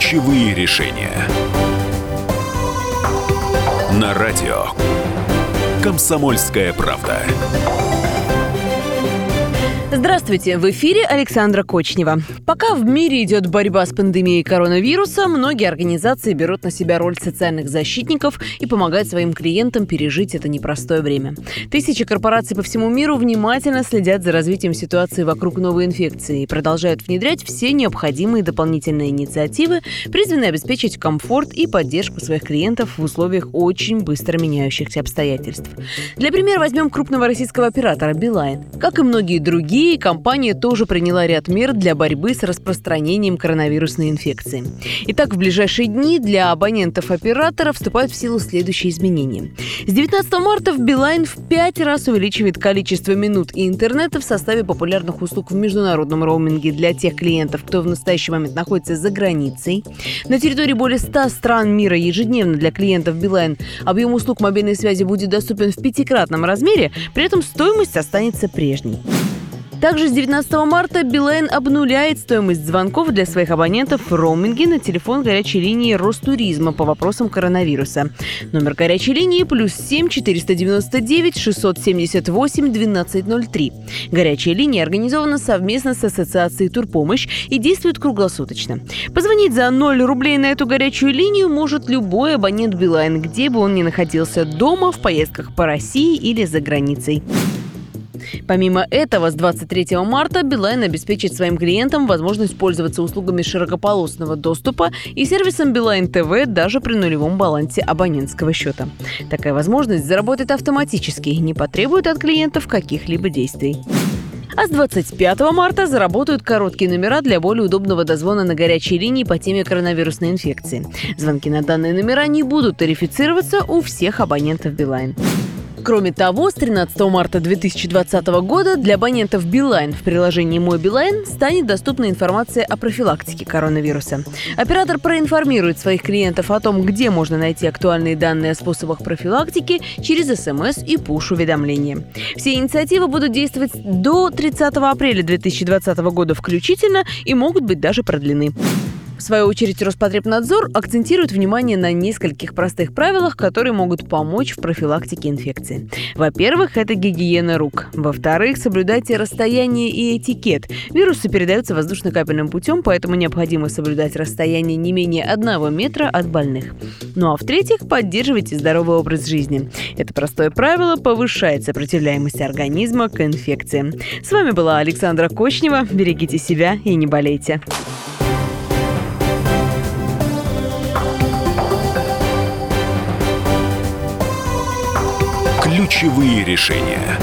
Ключевые решения. На радио «Комсомольская правда». Здравствуйте! В эфире Александра Кочнева. Пока в мире идет борьба с пандемией коронавируса, многие организации берут на себя роль социальных защитников и помогают своим клиентам пережить это непростое время. Тысячи корпораций по всему миру внимательно следят за развитием ситуации вокруг новой инфекции и продолжают внедрять все необходимые дополнительные инициативы, призванные обеспечить комфорт и поддержку своих клиентов в условиях очень быстро меняющихся обстоятельств. Для примера возьмем крупного российского оператора «Билайн». Как и многие другие, и компания тоже приняла ряд мер для борьбы с распространением коронавирусной инфекции. Итак, в ближайшие дни для абонентов оператора вступают в силу следующие изменения. С 19 марта в Билайн в 5 раз увеличивает количество минут и интернета в составе популярных услуг в международном роуминге для тех клиентов, кто в настоящий момент находится за границей. На территории более 100 стран мира ежедневно для клиентов Билайн объем услуг мобильной связи будет доступен в 5-кратном размере, при этом стоимость останется прежней. Также с 19 марта Билайн обнуляет стоимость звонков для своих абонентов в роуминге на телефон горячей линии Ростуризма по вопросам коронавируса. Номер горячей линии +7 499 678 1203. Горячая линия организована совместно с ассоциацией «Турпомощь» и действует круглосуточно. Позвонить за 0 рублей на эту горячую линию может любой абонент Билайн, где бы он ни находился: дома, в поездках по России или за границей. Помимо этого, с 23 марта Билайн обеспечит своим клиентам возможность пользоваться услугами широкополосного доступа и сервисом Билайн ТВ даже при нулевом балансе абонентского счета. Такая возможность заработает автоматически и не потребует от клиентов каких-либо действий. А с 25 марта заработают короткие номера для более удобного дозвона на горячей линии по теме коронавирусной инфекции. Звонки на данные номера не будут тарифицироваться у всех абонентов Билайн. Кроме того, с 13 марта 2020 года для абонентов Билайн в приложении «Мой Билайн» станет доступна информация о профилактике коронавируса. Оператор проинформирует своих клиентов о том, где можно найти актуальные данные о способах профилактики через СМС и пуш-уведомления. Все инициативы будут действовать до 30 апреля 2020 года включительно и могут быть даже продлены. В свою очередь, Роспотребнадзор акцентирует внимание на нескольких простых правилах, которые могут помочь в профилактике инфекции. Во-первых, это гигиена рук. Во-вторых, соблюдайте расстояние и этикет. Вирусы передаются воздушно-капельным путем, поэтому необходимо соблюдать расстояние не менее 1 метра от больных. Ну а в-третьих, поддерживайте здоровый образ жизни. Это простое правило повышает сопротивляемость организма к инфекциям. С вами была Александра Кочнева. Берегите себя и не болейте. Ключевые решения.